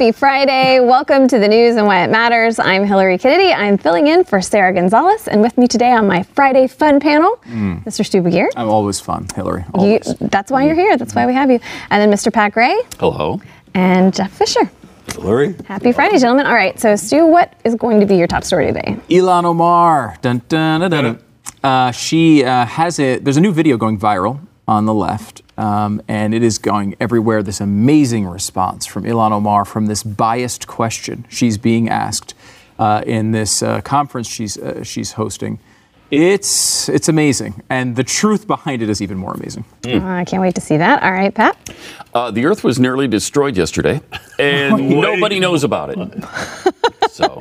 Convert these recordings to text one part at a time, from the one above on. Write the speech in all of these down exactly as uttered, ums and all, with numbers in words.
Happy Friday. Welcome to the news and why it matters. I'm Hillary Kennedy. I'm filling in for Sarah Gonzalez. And with me today on my Friday fun panel, mm. Mister Stu Begier. I'm always fun, Hillary. Always. You, that's why you're here. That's why we have you. And then Mister Pat Gray. Hello. And Jeff Fisher. Hillary. Happy Friday, gentlemen. All right. So, Stu, what is going to be your top story today? Ilhan Omar. Dun, dun, dun, dun, dun. Uh, she uh, has a, there's a new video going viral on the left. Um, and it is going everywhere, this amazing response from Ilhan Omar from this biased question she's being asked uh, in this uh, conference she's uh, she's hosting. It's it's amazing. And the truth behind it is even more amazing. Mm. Uh, I can't wait to see that. All right, Pat? Uh, the Earth was nearly destroyed yesterday, and nobody knows about it. So.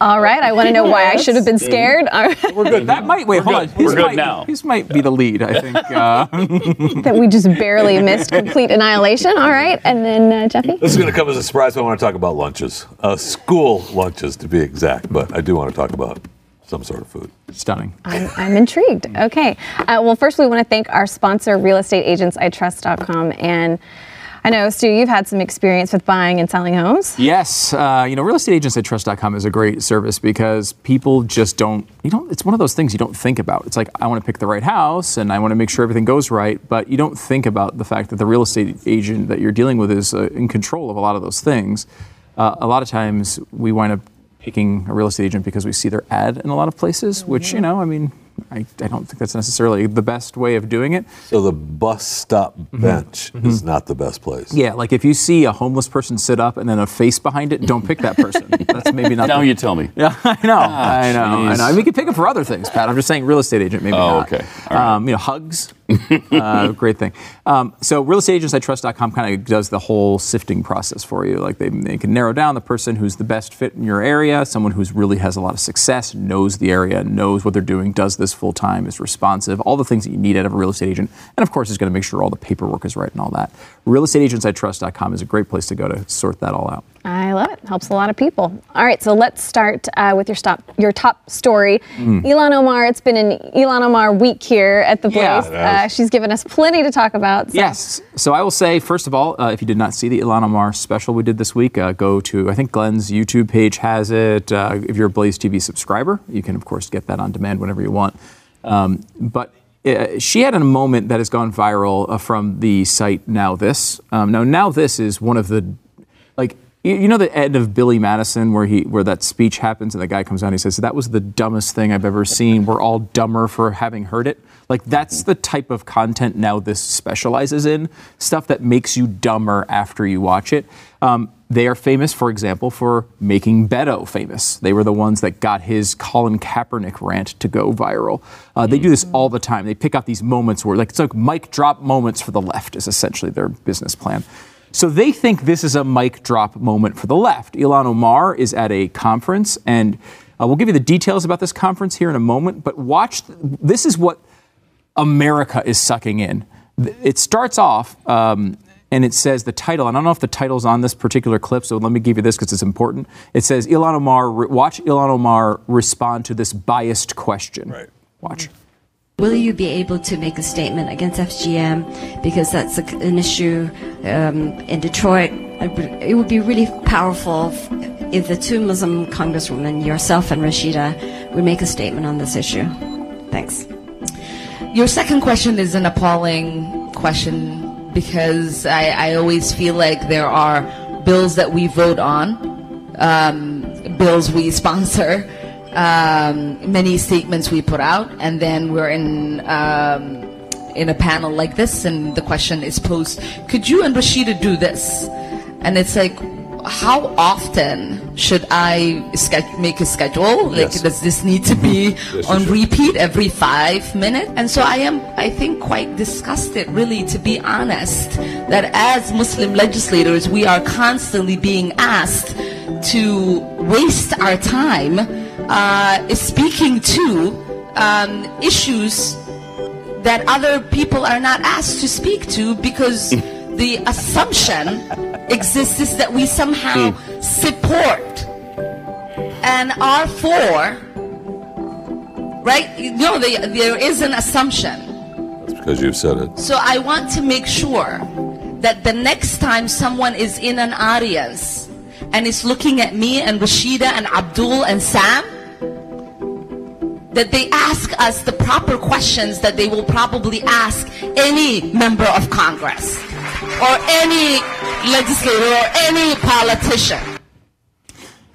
All right, I want to know why I should have been scared. Right. We're good. That might wait. We're hold good. on. We're good might, now. This might be the lead, I think. Uh. That we just barely missed complete annihilation. All right, and then uh, Jeffy. This is going to come as a surprise. But I want to talk about lunches, uh, school lunches to be exact. But I do want to talk about some sort of food. Stunning. I'm, I'm intrigued. Okay. Uh, well, first we want to thank our sponsor, real estate agents I trust dot com, and. I know, Stu, you've had some experience with buying and selling homes. Yes. Uh, you know, real estate agents I trust dot com is a great service because people just don't, you don't, it's one of those things you don't think about. It's like, I want to pick the right house and I want to make sure everything goes right, but you don't think about the fact that the real estate agent that you're dealing with is uh, in control of a lot of those things. Uh, a lot of times we wind up picking a real estate agent because we see their ad in a lot of places, mm-hmm. which, you know, I mean... I, I don't think that's necessarily the best way of doing it. So the bus stop bench mm-hmm. is mm-hmm. not the best place. Yeah, like if you see a homeless person sit up and then a face behind it, don't pick that person. That's maybe not. Now the... you tell me. Yeah, I know. Ah, I know. I know. I mean, we could pick them for other things, Pat. I'm just saying, real estate agent, maybe oh, not. Oh, okay. All right. Um, you know, hugs. uh, great thing. Um, so real estate agents I trust dot com kind of does the whole sifting process for you. Like they, they can narrow down the person who's the best fit in your area, someone who's really has a lot of success, knows the area, knows what they're doing, does this full time, is responsive, all the things that you need out of a real estate agent. And of course, is going to make sure all the paperwork is right and all that. real estate agents I trust dot com is a great place to go to sort that all out. I love it. Helps a lot of people. All right, so let's start uh, with your stop, your top story. Mm. Ilhan Omar, it's been an Ilhan Omar week here at the Blaze. Yeah, uh, she's given us plenty to talk about. So. Yes. So I will say, first of all, uh, if you did not see the Ilhan Omar special we did this week, uh, go to, I think Glenn's YouTube page has it. Uh, if you're a Blaze T V subscriber, you can, of course, get that on demand whenever you want. Um, but Uh, she had a moment that has gone viral uh, from the site Now This. Um, now, Now This is one of the, like, you, you know the end of Billy Madison where he where that speech happens and the guy comes out and he says, that was the dumbest thing I've ever seen. We're all dumber for having heard it. Like, that's the type of content Now This specializes in, stuff that makes you dumber after you watch it. Um, they are famous, for example, for making Beto famous. They were the ones that got his Colin Kaepernick rant to go viral. Uh, they do this all the time. They pick out these moments where, like, it's like mic drop moments for the left is essentially their business plan. So they think this is a mic drop moment for the left. Ilhan Omar is at a conference, and uh, we'll give you the details about this conference here in a moment, but watch. Th- this is what America is sucking in. It starts off... Um, And it says the title, and I don't know if the title's on this particular clip, so let me give you this because it's important. It says, Ilhan Omar, re- watch Ilhan Omar respond to this biased question. Right. Watch. Will you be able to make a statement against F G M? Because that's a, an issue um, in Detroit. It would be really powerful if the two Muslim congresswomen, yourself and Rashida, would make a statement on this issue. Thanks. Your second question is an appalling question. Because I, I always feel like there are bills that we vote on, um, bills we sponsor, um, many statements we put out, and then we're in um, in a panel like this, and the question is posed, could you and Rashida do this? And it's like, how often should I make a schedule? Like, yes. Does this need to be yes, on repeat every five minutes? And so I am, I think, quite disgusted, really, to be honest, that as Muslim legislators, we are constantly being asked to waste our time uh, speaking to um, issues that other people are not asked to speak to because the assumption... exists is that we somehow mm. support and are for, right? You know, they, there is an assumption. That's because you've said it. So I want to make sure that the next time someone is in an audience and it's looking at me and Rashida and Abdul and Sam, that they ask us the proper questions that they will probably ask any member of Congress or any legislator or any politician.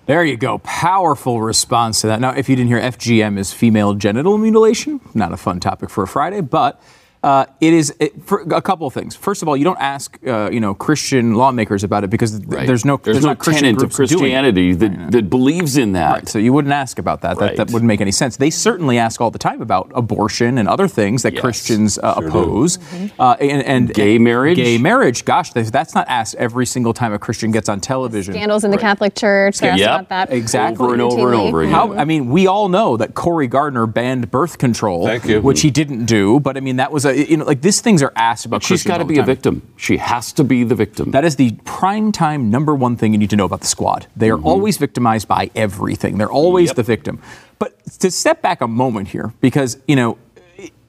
There you go. Powerful response to that. Now, if you didn't hear, F G M is female genital mutilation. Not a fun topic for a Friday, but uh, it is it, for a couple of things. First of all, you don't ask, uh, you know, Christian lawmakers about it because th- right. there's no there's, there's no, no tenant of Christianity that, right. that believes in that. Right. So you wouldn't ask about that. Right. That. That wouldn't make any sense. They certainly ask all the time about abortion and other things that yes, Christians uh, sure oppose. Mm-hmm. Uh, and, and gay marriage. Gay marriage. Gosh, that's not asked every single time a Christian gets on television. Scandals in right. the Catholic Church. They're yep. about that. Exactly. Over and over and over again. How, I mean, we all know that Cory Gardner banned birth control, Thank you. which he didn't do. But I mean, that was a, you know, like these things are asked about. But she's got to be a victim. She has to be the victim. That is the prime time number one thing you need to know about the squad. They are mm-hmm. always victimized by everything. They're always yep. the victim. But to step back a moment here, because, you know,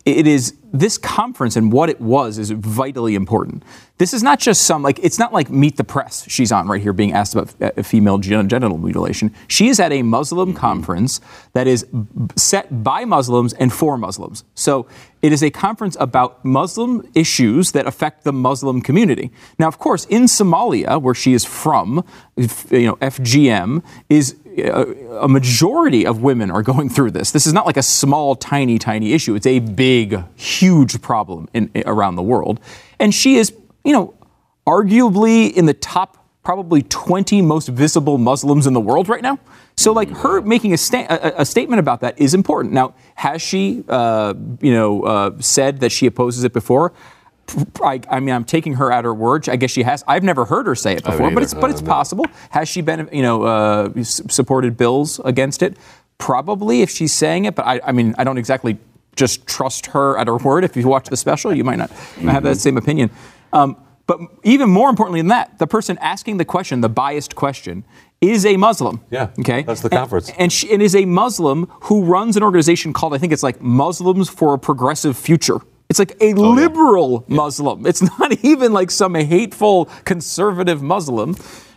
it is this conference and what it was is vitally important. This is not just some, like, it's not like Meet the Press she's on right here being asked about female genital mutilation. She is at a Muslim mm-hmm. conference that is set by Muslims and for Muslims. So it is a conference about Muslim issues that affect the Muslim community. Now, of course, in Somalia, where she is from, you know, F G M is a majority of women are going through this. This is not like a small, tiny, tiny issue. It's a big, huge problem in, around the world. And she is, you know, arguably in the top probably twenty most visible Muslims in the world right now. So, like, her making a, sta- a, a statement about that is important. Now, has she, uh, you know, uh, said that she opposes it before? I, I mean, I'm taking her at her word. I guess she has. I've never heard her say it before, but it's but it's possible. Has she been, you know, uh, s- supported bills against it? Probably, if she's saying it. But I, I mean, I don't exactly just trust her at her word. If you watch the special, you might not mm-hmm. have that same opinion. Um, but even more importantly than that, the person asking the question, the biased question, is a Muslim. Yeah. Okay. That's the conference. And, and she and is a Muslim who runs an organization called, I think it's like Muslims for a Progressive Future. It's like a oh, liberal yeah. Muslim. Yeah. It's not even like some hateful conservative Muslim.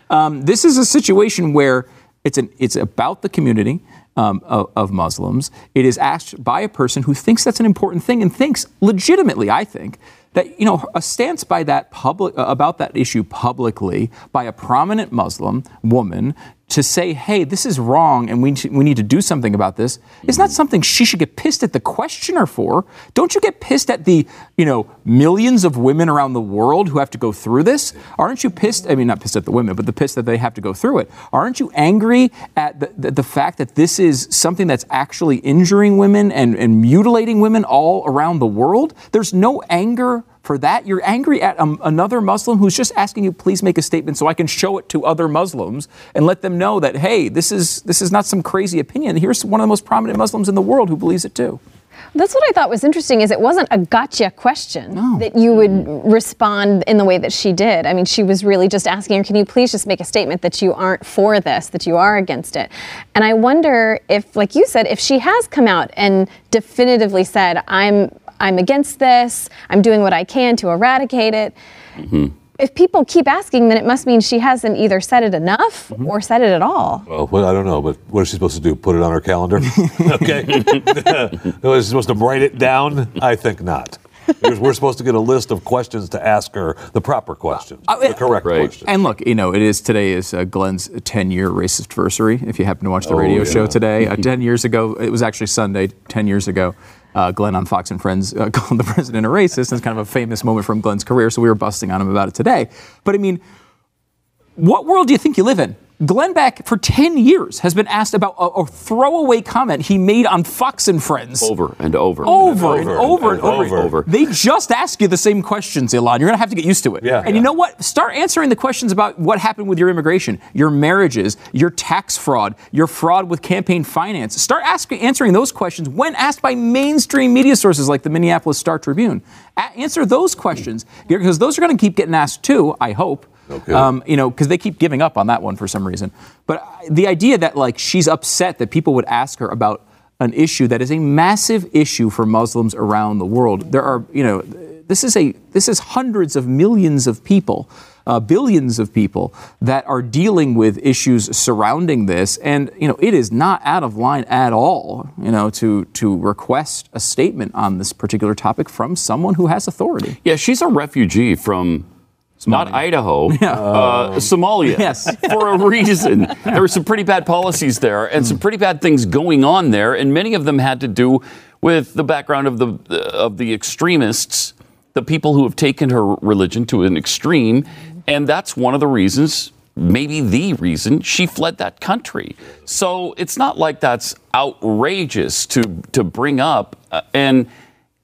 Um, this is a situation where it's an it's about the community um, of, of Muslims. It is asked by a person who thinks that's an important thing and thinks legitimately, I think, that, you know, a stance by that public about that issue publicly by a prominent Muslim woman to say, hey, this is wrong and we we need to do something about this, is not something she should get pissed at the questioner for. Don't you get pissed at the, you know, millions of women around the world who have to go through this? Aren't you pissed? I mean, not pissed at the women, but the pissed that they have to go through it. Aren't you angry at the, the, the fact that this is something that's actually injuring women and, and mutilating women all around the world? There's no anger for that. You're angry at um, another Muslim who's just asking you, please make a statement so I can show it to other Muslims and let them know that, hey, this is this is not some crazy opinion. Here's one of the most prominent Muslims in the world who believes it too. That's what I thought was interesting, is it wasn't a gotcha question no. that you would respond in the way that she did. I mean, she was really just asking her, can you please just make a statement that you aren't for this, that you are against it? And I wonder if, like you said, if she has come out and definitively said, I'm I'm against this, I'm doing what I can to eradicate it. Mm-hmm. If people keep asking, then it must mean she hasn't either said it enough mm-hmm. or said it at all. Well, well, I don't know, but what is she supposed to do? Put it on her calendar? Okay. Is she supposed to write it down? I think not. Because we're supposed to get a list of questions to ask her, the proper questions, uh, the correct right. questions. And look, you know, it is today is uh, Glenn's ten-year racist anniversary. If you happen to watch the oh, radio yeah. show today, uh, ten years ago, it was actually Sunday, ten years ago. Uh, Glenn on Fox and Friends uh, called the president a racist. It's kind of a famous moment from Glenn's career, so we were busting on him about it today. But, I mean, what world do you think you live in? Glenn Beck, for ten years, has been asked about a, a throwaway comment he made on Fox and Friends. Over and over. Over and over and over. And over. They just ask you the same questions, Ilhan. You're going to have to get used to it. Yeah, and yeah. you know what? Start answering the questions about what happened with your immigration, your marriages, your tax fraud, your fraud with campaign finance. Start asking, answering those questions when asked by mainstream media sources like the Minneapolis Star Tribune. A- answer those questions, because those are going to keep getting asked too, I hope. Okay. Um, you know, because they keep giving up on that one for some reason. But the idea that, like, she's upset that people would ask her about an issue that is a massive issue for Muslims around the world. There are, you know, this is a this is hundreds of millions of people uh, billions of people that are dealing with issues surrounding this. And, you know, it is not out of line at all, you know, to to request a statement on this particular topic from someone who has authority. Yeah, she's a refugee from... Somalia. Not Idaho, yeah. uh, Somalia, yes. For a reason. There were some pretty bad policies there and mm. some pretty bad things going on there, and many of them had to do with the background of the of the extremists, the people who have taken her religion to an extreme, and that's one of the reasons, maybe the reason, she fled that country. So it's not like that's outrageous to, to bring up, uh, and...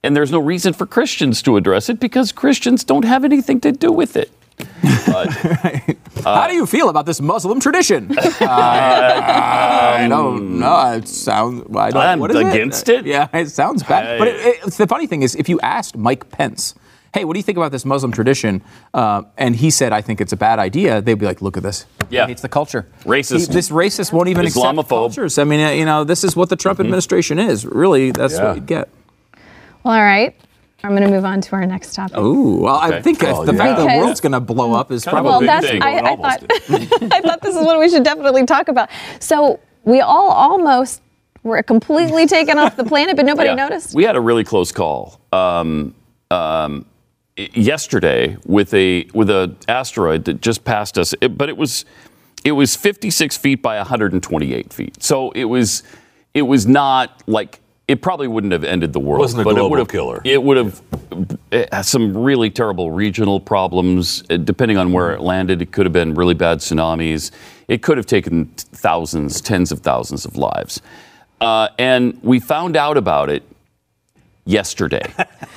And there's no reason for Christians to address it because Christians don't have anything to do with it. But, right. uh, How do you feel about this Muslim tradition? uh, I don't know. It sounds. I don't, I'm what is against it? it. Yeah, it sounds bad. I, but it, it, the funny thing is, if you asked Mike Pence, hey, what do you think about this Muslim tradition? Uh, and he said, I think it's a bad idea. They'd be like, look at this. Yeah. He hates the culture. Racist. He, this racist won't even Islamophobe. Accept cultures. I mean, you know, this is what the Trump mm-hmm. administration is. Really, that's yeah. what you get. Well, all right. I'm going to move on to our next topic. Oh, well, I okay. think oh, the yeah. fact that the world's going to blow up is kind probably well, a big that's, thing. I, I, thought, I thought this is what we should definitely talk about. So we all almost were completely taken off the planet, but nobody yeah. noticed. We had a really close call um, um, yesterday with a with an asteroid that just passed us, it, but it was it was fifty-six feet by one hundred twenty-eight feet. So it was it was not like. It probably wouldn't have ended the world. Wasn't a but global it would have, killer. It would have it some really terrible regional problems. Depending on where it landed, it could have been really bad tsunamis. It could have taken thousands, tens of thousands of lives. Uh, and we found out about it yesterday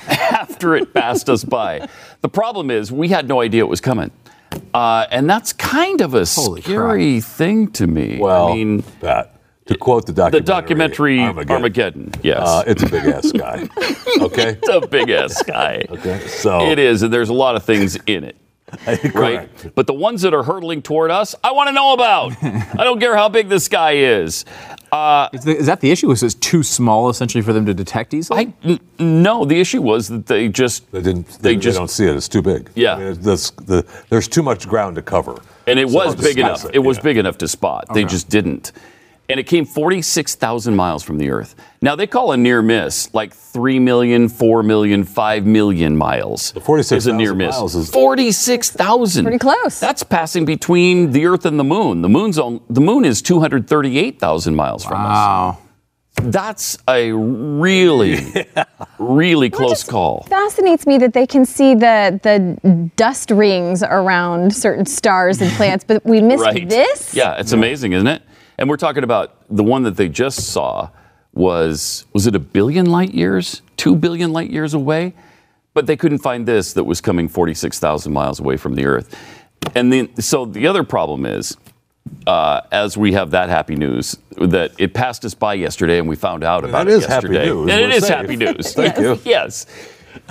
after it passed us by. The problem is we had no idea it was coming. Uh, and that's kind of a Holy scary crap. Thing to me. Well, I mean, Pat. To quote the documentary, the documentary Armageddon. Armageddon, yes. Uh, it's a big-ass guy, okay? It's a big-ass guy. Okay, so. It is, and there's a lot of things in it, right? But the ones that are hurtling toward us, I want to know about. I don't care how big this guy is. Uh, is, the, is that the issue? Is it too small, essentially, for them to detect easily? I, n- no, the issue was that they just... They didn't. They, they just they don't see it. It's too big. Yeah. I mean, this, the, there's too much ground to cover. And it so was big enough. It, it was yeah. big enough to spot. Okay. They just didn't. And it came forty-six thousand miles from the Earth. Now, they call a near miss like three million, four million, five million miles. The forty-six thousand miles is forty-six thousand. Pretty close. That's passing between the Earth and the Moon. The moon's on, the Moon is two hundred thirty-eight thousand miles wow. from us. Wow. That's a really, yeah. really close call. It fascinates me that they can see the the dust rings around certain stars and planets, but we missed right. this? Yeah, it's amazing, isn't it? And we're talking about the one that they just saw was, was it a billion light years? Two billion light years away? But they couldn't find this that was coming forty-six thousand miles away from the Earth. And then, so the other problem is, uh, as we have that happy news, that it passed us by yesterday and we found out about that it yesterday. That is happy news. And it is safe. Happy news. Thank yes. you. Yes.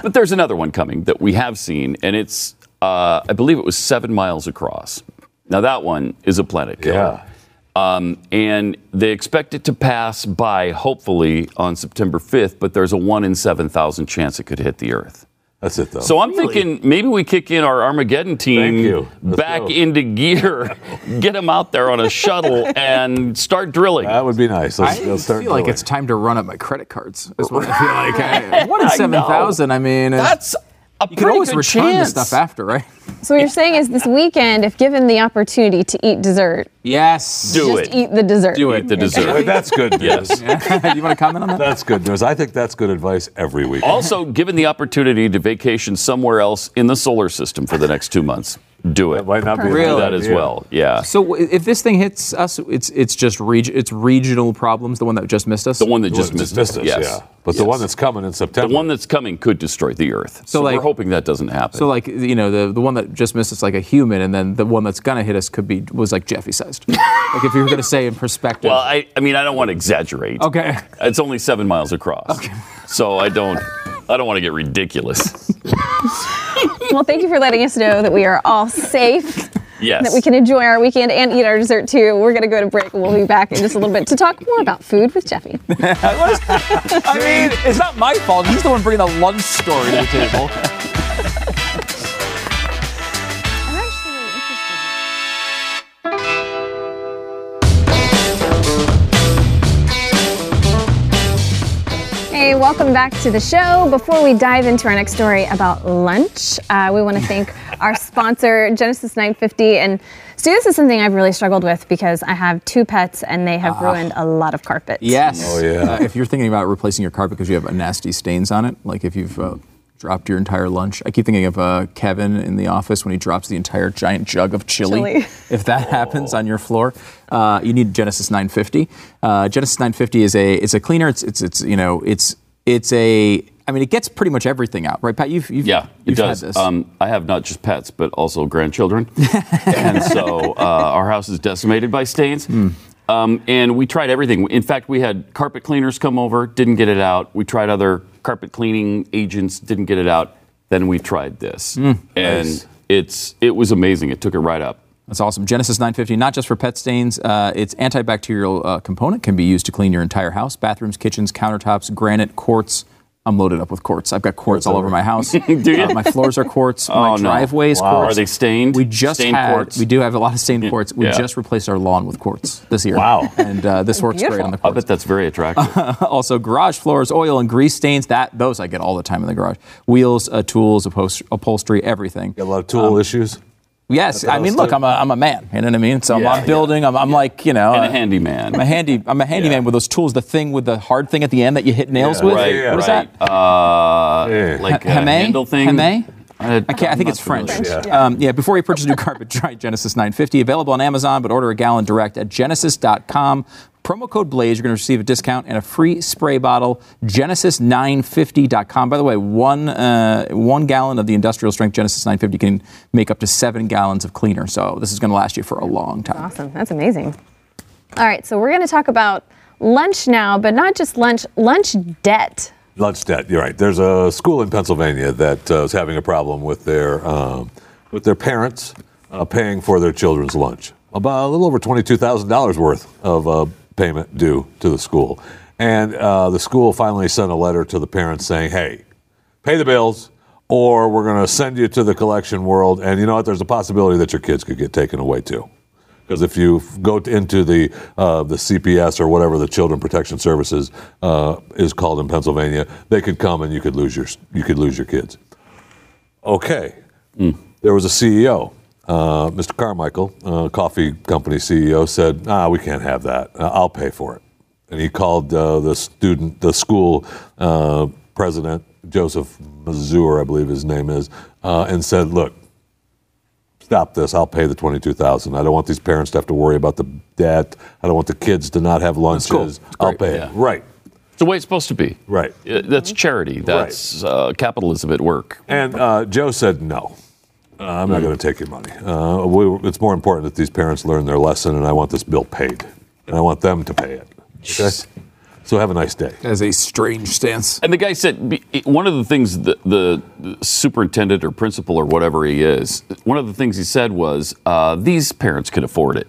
But there's another one coming that we have seen, and it's, uh, I believe it was seven miles across. Now that one is a planet killer. Yeah. Um, and they expect it to pass by, hopefully, on September fifth, but there's a one in seven thousand chance it could hit the Earth. That's it, though. So I'm really? thinking maybe we kick in our Armageddon team back go. into gear, get them out there on a shuttle, and start drilling. That would be nice. Let's, I let's start feel drilling. Like it's time to run up my credit cards. Is what I feel like. I, one in seven thousand, I mean. That's a you pretty can always good return chance. The stuff after, right? So what you're saying is this weekend, if given the opportunity to eat dessert, yes, do just it. Eat the dessert. Do it, the dessert. Okay. That's good news. Yeah. You want to comment on that? That's good news. I think that's good advice every week. Also, given the opportunity to vacation somewhere else in the solar system for the next two months, do it. That might not be really? That as yeah. well. Yeah. So if this thing hits us, it's it's just reg- it's regional problems. The one that just missed us. The one that the just, one missed, just us. missed us. Yes. Yeah. But yes. the one that's coming in September. The one that's coming could destroy the Earth. So, so like, we're hoping that doesn't happen. So like you know the the one that just missed us like a human, and then the one that's gonna hit us could be was like Jeffy sized. Like if you were gonna say in perspective. Well, I I mean I don't want to exaggerate. Okay. It's only seven miles across. Okay. So I don't. I don't want to get ridiculous. Well, thank you for letting us know that we are all safe. Yes. That we can enjoy our weekend and eat our dessert, too. We're going to go to break, and we'll be back in just a little bit to talk more about food with Jeffy. I mean, it's not my fault. He's the one bringing the lunch story to the table. welcome back to the show. Before we dive into our next story about lunch, uh, we want to thank our sponsor, Genesis nine fifty. And Stu, this is something I've really struggled with because I have two pets and they have uh, ruined a lot of carpets. Yes. Oh, yeah. Uh, if you're thinking about replacing your carpet because you have nasty stains on it, like if you've uh, dropped your entire lunch. I keep thinking of uh, Kevin in the office when he drops the entire giant jug of chili. chili. If that oh. happens on your floor, uh, you need Genesis nine fifty. Uh, Genesis nine fifty is a it's a cleaner. It's it's it's you know it's it's a. I mean, it gets pretty much everything out, right, Pat? You've, you've yeah, you've it does. Had this. Um, I have not just pets, but also grandchildren, and so uh, our house is decimated by stains. Mm. Um, and we tried everything. In fact, we had carpet cleaners come over, didn't get it out. We tried other carpet cleaning agents, didn't get it out. Then we tried this. Mm, and nice. it's it was amazing. It took it right up. That's awesome. Genesis nine fifty, not just for pet stains. Uh, its antibacterial uh, component can be used to clean your entire house, bathrooms, kitchens, countertops, granite, quartz. I'm loaded up with quartz. I've got quartz all over my house. Do you? Uh, my floors are quartz. My oh, no. driveway is wow. quartz. Are they stained? We just stained had, quartz. We do have a lot of stained quartz. We yeah. just replaced our lawn with quartz this year. Wow. And uh, this works Beautiful. Great on the quartz. I bet that's very attractive. Uh, also, garage floors, oil and grease stains. That Those I get all the time in the garage. Wheels, uh, tools, upholstery, everything. You got a lot of tool um, issues? Yes, I mean, look, I'm a I'm a man, you know what I mean? So yeah, I'm building, yeah. I'm, I'm yeah. like, you know. And a handyman. I'm a, handy, I'm a handyman yeah. with those tools, the thing with the hard thing at the end that you hit nails yeah, with. Right, yeah, what is right. that? Uh, yeah. Like a handle thing. Hame? I, I, can't, I think it's French. French. Yeah. Um, yeah, before you purchase a new carpet, try Genesis nine fifty. Available on Amazon, but order a gallon direct at genesis dot com. Promo code BLAZE, you're going to receive a discount and a free spray bottle, genesis nine fifty dot com. By the way, one uh, one gallon of the industrial strength Genesis nine fifty can make up to seven gallons of cleaner. So this is going to last you for a long time. Awesome. That's amazing. All right, so we're going to talk about lunch now, but not just lunch, lunch debt. Lunch debt, you're right. There's a school in Pennsylvania that uh, is having a problem with their, um, with their parents uh, paying for their children's lunch. About a little over twenty-two thousand dollars worth of uh, payment due to the school. And uh, the school finally sent a letter to the parents saying, hey, pay the bills or we're going to send you to the collection world. And you know what? There's a possibility that your kids could get taken away, too. Because if you go into the uh, the C P S or whatever the Children Protection Services uh, is called in Pennsylvania, they could come and you could lose your you could lose your kids. Okay. Mm. There was a C E O. Uh, Mister Carmichael, uh, coffee company C E O, said, "Ah, we can't have that. Uh, I'll pay for it." And he called uh, the student, the school uh, president, Joseph Mazur, I believe his name is, uh, and said, "Look, stop this. I'll pay the twenty-two thousand. I don't want these parents to have to worry about the debt. I don't want the kids to not have lunches. Cool. I'll pay yeah. it." Right. It's the way it's supposed to be. Right. That's charity. That's right. uh, capitalism at work. And uh, Joe said no. Uh, I'm not mm. going to take your money. Uh, we, it's more important that these parents learn their lesson, and I want this bill paid. And I want them to pay it. Okay? So have a nice day. That is a strange stance. And the guy said, one of the things the, the superintendent or principal or whatever he is, one of the things he said was, uh, these parents could afford it.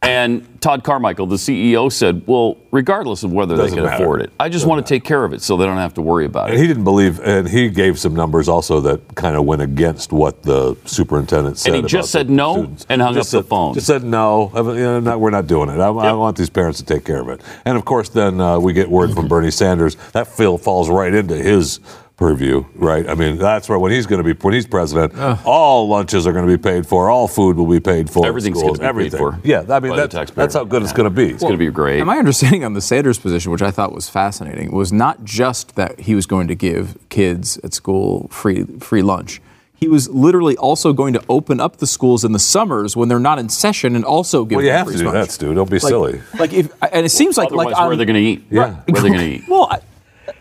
And Todd Carmichael, the C E O, said, well, regardless of whether Doesn't they can matter. afford it, I just Doesn't want to matter. take care of it so they don't have to worry about and it. And he didn't believe, and he gave some numbers also that kind of went against what the superintendent said. And he about just said no students. and hung just up said, the phone. Just said no, I mean, not, we're not doing it. I, yep. I want these parents to take care of it. And, of course, then uh, we get word from Bernie Sanders. That fill falls right into his purview, right? I mean, that's where when he's going to be when he's president, uh, all lunches are going to be paid for, all food will be paid for. Everything's going to be everything. paid for. Yeah, I mean that, that's how good yeah. it's going to be. It's well, going to be great. And my understanding on the Sanders position, which I thought was fascinating, was not just that he was going to give kids at school free free lunch. He was literally also going to open up the schools in the summers when they're not in session and also give. Well, you them have free to do lunch. that, Stu. Don't be like, silly. Like if and it seems well, like like where I'm, are they going to eat? Yeah, where are they going to eat? Well. I,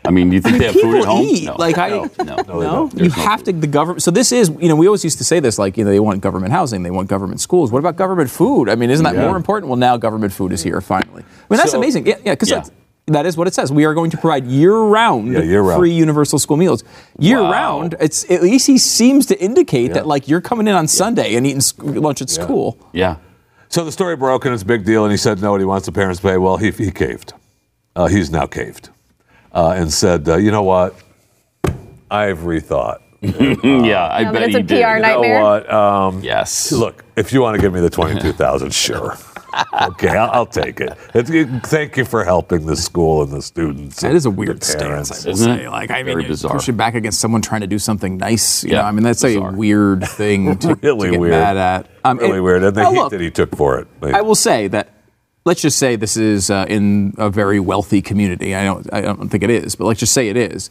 I mean, do you think I mean, they have people food at home? Eat. No, like I, no, no, no, no. You no have food. to the government. So this is, you know, we always used to say this, like, you know, they want government housing, they want government schools. What about government food? I mean, isn't that yeah. more important? Well, now government food is here finally. I mean, that's so, amazing. Yeah, yeah, because yeah. that is what it says. We are going to provide year-round yeah, year free universal school meals. Year-round, wow. it's at least he seems to indicate yeah. that like you're coming in on yeah. Sunday and eating sc- lunch at yeah. school. Yeah. So the story broke and it's a big deal, and he said no, and he wants the parents to pay. Well, he he caved. Uh, he's now caved. Uh, and said, uh, you know what? I've rethought. Uh, yeah, I no, bet it's he a P R did. Nightmare. You know what? Um, yes. Look, if you want to give me the twenty-two thousand, sure. Okay, I'll, I'll take it. Thank you for helping the school and the students. That is a weird stance, I will say. Like, I mean, pushing back against someone trying to do something nice. You yeah, know, I mean, that's bizarre. A weird thing to, really to get weird. mad at. Um, really it, weird. And the now, heat look, that he took for it. Like, I will say that, let's just say this is uh, in a very wealthy community. I don't, I don't think it is, but let's just say it is.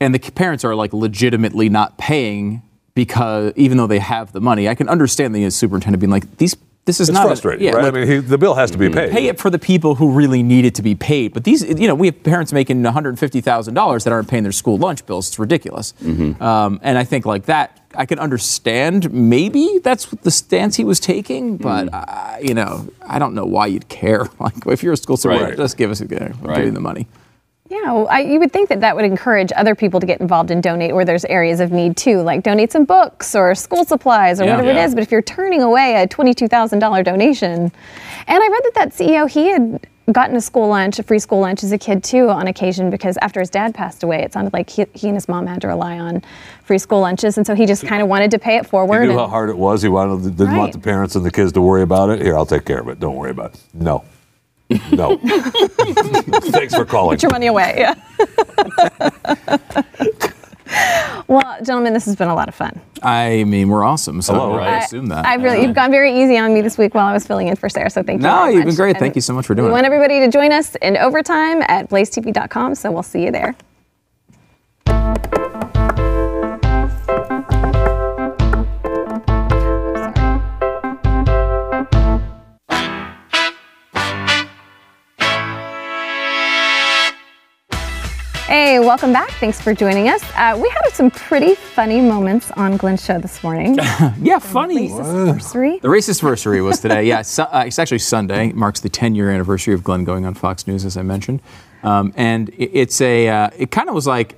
And the parents are, like, legitimately not paying because even though they have the money. I can understand the superintendent being like, these This is it's not frustrating, a, yeah, right? Like, I mean, he, the bill has to be paid. Pay it for the people who really need it to be paid. But these, you know, we have parents making one hundred fifty thousand dollars that aren't paying their school lunch bills. It's ridiculous. Mm-hmm. Um, and I think like that, I can understand maybe that's the stance he was taking. But, mm. I, you know, I don't know why you'd care. Like, if you're a school supporter, right. just give us you know, right. give you the money. Yeah, well, I, you would think that that would encourage other people to get involved and donate where there's areas of need, too, like donate some books or school supplies or yeah, whatever yeah. it is. But if you're turning away a twenty-two thousand dollars donation, and I read that that C E O, he had gotten a school lunch, a free school lunch as a kid, too, on occasion, because after his dad passed away, it sounded like he, he and his mom had to rely on free school lunches. And so he just kind of wanted to pay it forward. He knew and, how hard it was. He wanted, didn't right. want the parents and the kids to worry about it. Here, I'll take care of it. Don't worry about it. No. No. Thanks for calling. Put your money away. Yeah. Well, gentlemen, this has been a lot of fun. I mean, we're awesome. So Hello, right? I assume that. I really, you've gone very easy on me this week while I was filling in for Sarah. So thank you. No, you've been great. Thank you so much for doing it. We want everybody to join us in overtime at blaze t v dot com. So we'll see you there. Hey, welcome back. Thanks for joining us. Uh, we had some pretty funny moments on Glenn's show this morning. yeah, funny. The racist-versary. The racist-versary was today. Yeah, so, uh, it's actually Sunday. It marks the ten-year anniversary of Glenn going on Fox News, as I mentioned. Um, and it, it's a, uh, it kind of was like,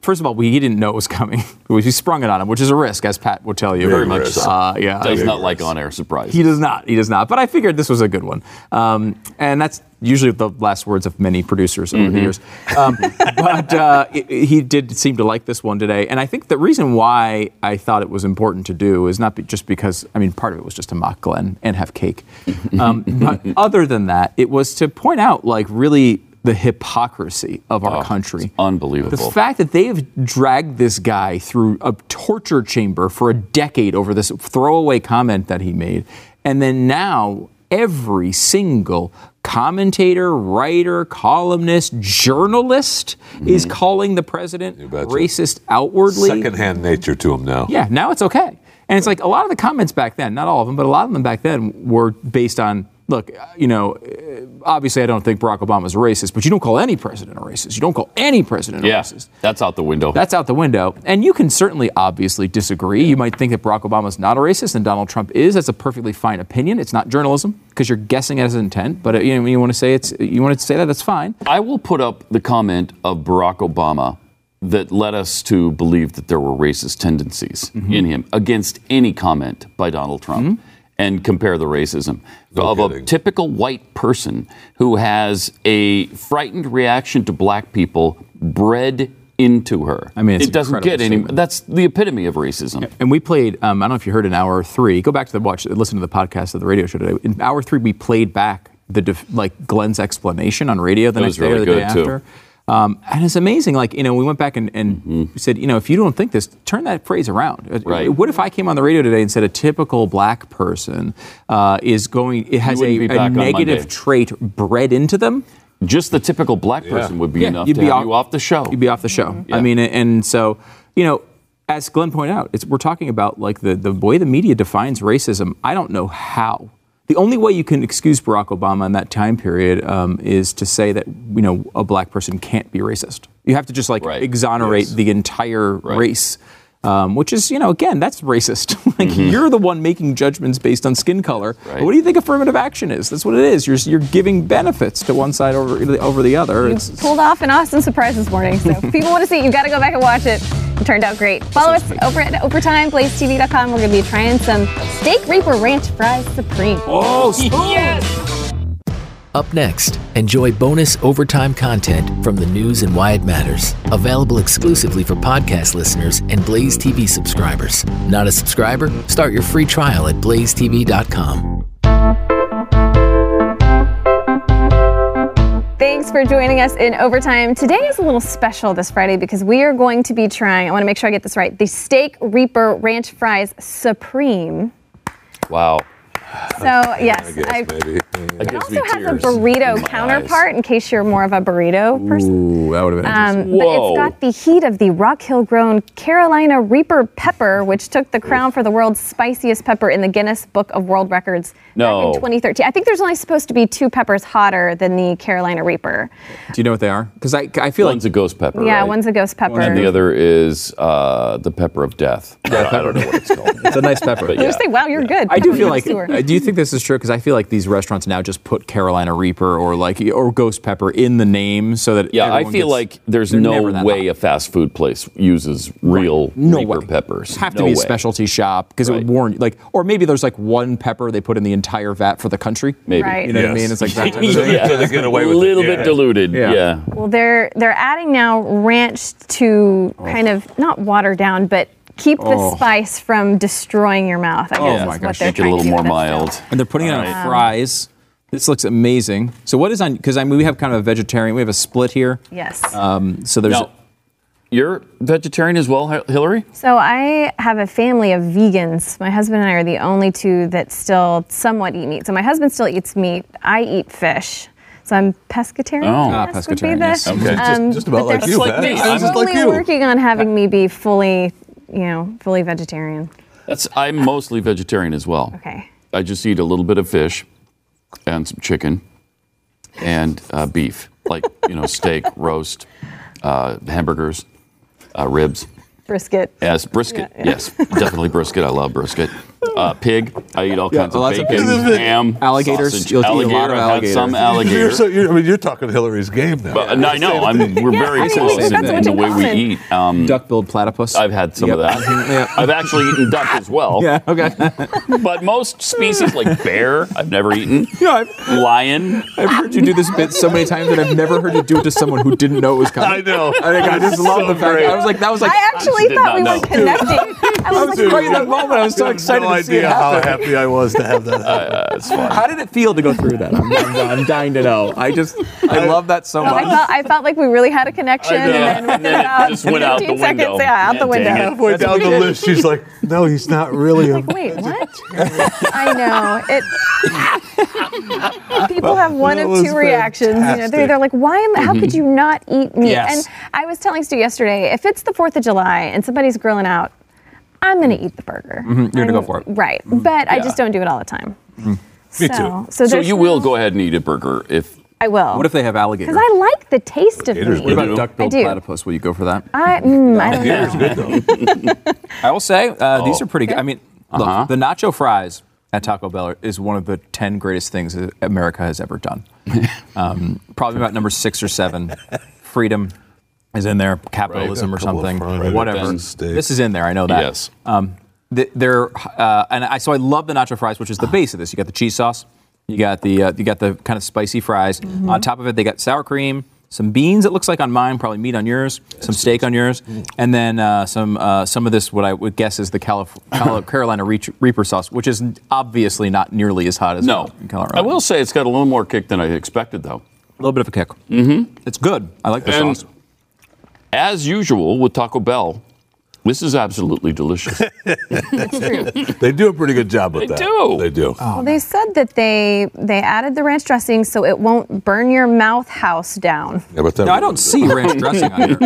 first of all, we he didn't know it was coming. We sprung it on him, which is a risk, as Pat will tell you. Very, very much so. Uh, yeah, does not like on-air surprises. He does not. He does not. But I figured this was a good one. Um, and that's usually the last words of many producers over mm-hmm. the years. Um, but uh, it, it, he did seem to like this one today. And I think the reason why I thought it was important to do is not be, just because, I mean, part of it was just to mock Glenn and have cake. Um, but other than that, it was to point out, like, really the hypocrisy of our oh, country. It's unbelievable. The fact that they have dragged this guy through a torture chamber for a decade over this throwaway comment that he made. And then now every single commentator, writer, columnist, journalist mm-hmm. is calling the president racist outwardly. Secondhand nature to him now. Yeah, now it's okay. And it's like a lot of the comments back then, not all of them, but a lot of them back then were based on, look, you know, obviously I don't think Barack Obama's a racist, but you don't call any president a racist. You don't call any president a yeah, racist. That's out the window. That's out the window. And you can certainly obviously disagree. You might think that Barack Obama's not a racist and Donald Trump is. That's a perfectly fine opinion. It's not journalism because you're guessing at his intent. But you know, you want to say it's you want to say that, that's fine. I will put up the comment of Barack Obama that led us to believe that there were racist tendencies mm-hmm. in him against any comment by Donald Trump. Mm-hmm. And compare the racism no of kidding. a typical white person who has a frightened reaction to black people bred into her. I mean, it's it doesn't get any. Statement. That's the epitome of racism. Yeah. And we played. Um, I don't know if you heard in hour three. Go back to the watch. Listen to the podcast of the radio show today. In hour three, we played back the def, like Glenn's explanation on radio the it next day really or the day too. after. Um, and it's amazing, like, you know, we went back and, and mm-hmm. said, you know, if you don't think this, turn that phrase around. Right. What if I came on the radio today and said a typical black person uh, is going, it has a, a negative trait bred into them? Just the typical black person yeah. would be yeah, enough to be have off, you off the show. You'd be off the show. Mm-hmm. Yeah. I mean, and so, you know, as Glenn pointed out, it's, we're talking about, like, the, the way the media defines racism. I don't know how. The only way you can excuse Barack Obama in that time period um, is to say that, you know, a black person can't be racist. You have to just, like, right. exonerate yes. the entire right. race, um, which is, you know, again, that's racist. like, mm-hmm. you're the one making judgments based on skin color. Right. What do you think affirmative action is? That's what it is. You're you're giving benefits to one side over, over the other. You it's, pulled off an awesome surprise this morning. So if people want to see it, you've got to go back and watch it. It turned out great. Follow us over at Overtime, blaze t v dot com. We're going to be trying some Steak Reaper Ranch Fries Supreme. Oh, yes! Up next, enjoy bonus Overtime content from the news and why it matters. Available exclusively for podcast listeners and Blaze T V subscribers. Not a subscriber? Start your free trial at blaze t v dot com. for joining us in overtime. Today is a little special this Friday because we are going to be trying, I want to make sure I get this right, the Steak Reaper Ranch Fries Supreme. Wow. So, yes, I, guess, I, maybe. I it also has tears. a burrito My counterpart eyes. in case you're more of a burrito person. Ooh, that would have been um, interesting. But it's got the heat of the Rock Hill-grown Carolina Reaper pepper, which took the crown for the world's spiciest pepper in the Guinness Book of World Records no. back in twenty thirteen. I think there's only supposed to be two peppers hotter than the Carolina Reaper. Do you know what they are? Because I, I feel one's like... One's a ghost pepper, Yeah, right? one's a ghost pepper. And the other is uh, the pepper of death. Yeah, I, don't, I don't know what it's called. It's a nice pepper. But yeah. You just say, wow, you're yeah. good. I do feel like... Do you think this is true? Because I feel like these restaurants now just put Carolina Reaper or like or Ghost Pepper in the name so that yeah, I feel gets, like there's no way hot. a fast food place uses real right. no Reaper way. peppers. Have no to be way. a specialty shop because right. it would warn you. Like, or maybe there's like one pepper they put in the entire vat for the country. Maybe right. you know yes. what I mean? It's like that type of thing. yeah. so they get away with a little it. bit yeah. diluted. Yeah. yeah. Well, they're they're adding now ranch to oh. kind of not water down, but. Keep the oh. spice from destroying your mouth. I guess oh my gosh, make it a little more mild. Stuff. And they're putting it on um, fries. This looks amazing. So what is on? Because I mean, we have kind of a vegetarian. We have a split here. Yes. Um, so there's. Now, you're vegetarian as well, Hillary? So I have a family of vegans. My husband and I are the only two that still somewhat eat meat. So my husband still eats meat. I eat fish. So I'm pescatarian. Oh, ah, pescatarian. Yes. Okay. Um, just, just about like you. Like me. I'm totally like working on having me be fully. You know, fully vegetarian. That's I'm mostly vegetarian as well. Okay. I just eat a little bit of fish and some chicken and uh, beef, like, you know, steak, roast, uh, hamburgers, uh, ribs. Brisket. Yes, brisket. Yeah, yeah. Yes, definitely brisket. I love brisket. Uh, pig. I eat all yeah, kinds well, of bacon, of ham, alligators. Sausage. You'll alligator. Eat a lot of alligators. Some alligator. You're, so, you're, I mean, you're talking Hillary's game now. But, no, I know. I'm, we're yeah, very I mean, close in, in the way we eat. Um, Duck-billed platypus. I've had some yep. of that. yeah. I've actually eaten duck as well. Yeah. Okay. But most species, like bear, I've never eaten. Yeah, I've, Lion. I've heard you do this bit so many times that I've never heard you do it to someone who didn't know it was coming. I know. I think I just love so the fact. I was like, that was like. I actually thought we were connecting. I was like, right in that moment, I was so excited. No idea how happy I was to have that. uh, uh, how did it feel to go through that? I'm, I'm, I'm dying to know. I just, I, I love that so much. I felt, I felt like we really had a connection, and then within and about just went out the window. seconds, yeah, out yeah, the window. Halfway That's down the did. list, she's like, "No, he's not really." I'm like, wait, what? I know it. People well, have one of two fantastic. reactions. You know, they're, they're like, "Why am? How mm-hmm. could you not eat meat?" Yes. And I was telling Stu yesterday, if it's the Fourth of July and somebody's grilling out. I'm going to eat the burger. Mm-hmm. You're going to go for it. Right. Mm-hmm. But yeah. I just don't do it all the time. Mm-hmm. Me so, too. So, so you no, will go ahead and eat a burger if... I will. What if they have alligators? Because I like the taste of meat. What about duck-billed platypus? Will you go for that? I, mm, I don't know. Good, I will say, uh, oh. these are pretty good. I mean, uh-huh. look, the nacho fries at Taco Bell is one of the ten greatest things America has ever done. um, probably about number six or seven. Freedom. Is in there, capitalism right, or something, right, whatever. This is in there, I know that. Yes. Um, they're, uh, and I, so I love the nacho fries, which is the base of this. You got the cheese sauce, you got the uh, you got the kind of spicy fries. Mm-hmm. On top of it, they got sour cream, some beans. It looks like on mine, probably meat on yours, some steak on yours, and then uh, some uh, some of this. What I would guess is the Calif- Carolina Reaper sauce, which is obviously not nearly as hot as no. in Colorado. I will say it's got a little more kick than I expected, though. A little bit of a kick. Mm-hmm. It's good. I like the and, sauce. As usual with Taco Bell, this is absolutely delicious. It's true. They do a pretty good job with they that. They do. They do. Well, they said that they they added the ranch dressing so it won't burn your mouth house down. Yeah, but no, I don't see ranch dressing on here.